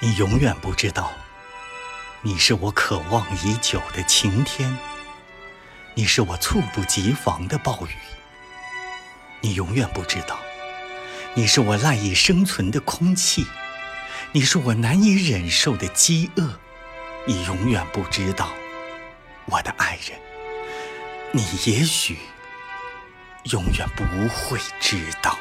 你永远不知道，你是我渴望已久的晴天，你是我猝不及防的暴雨。你永远不知道，你是我赖以生存的空气，你是我难以忍受的饥饿。你永远不知道，我的爱人，你也许永远不会知道。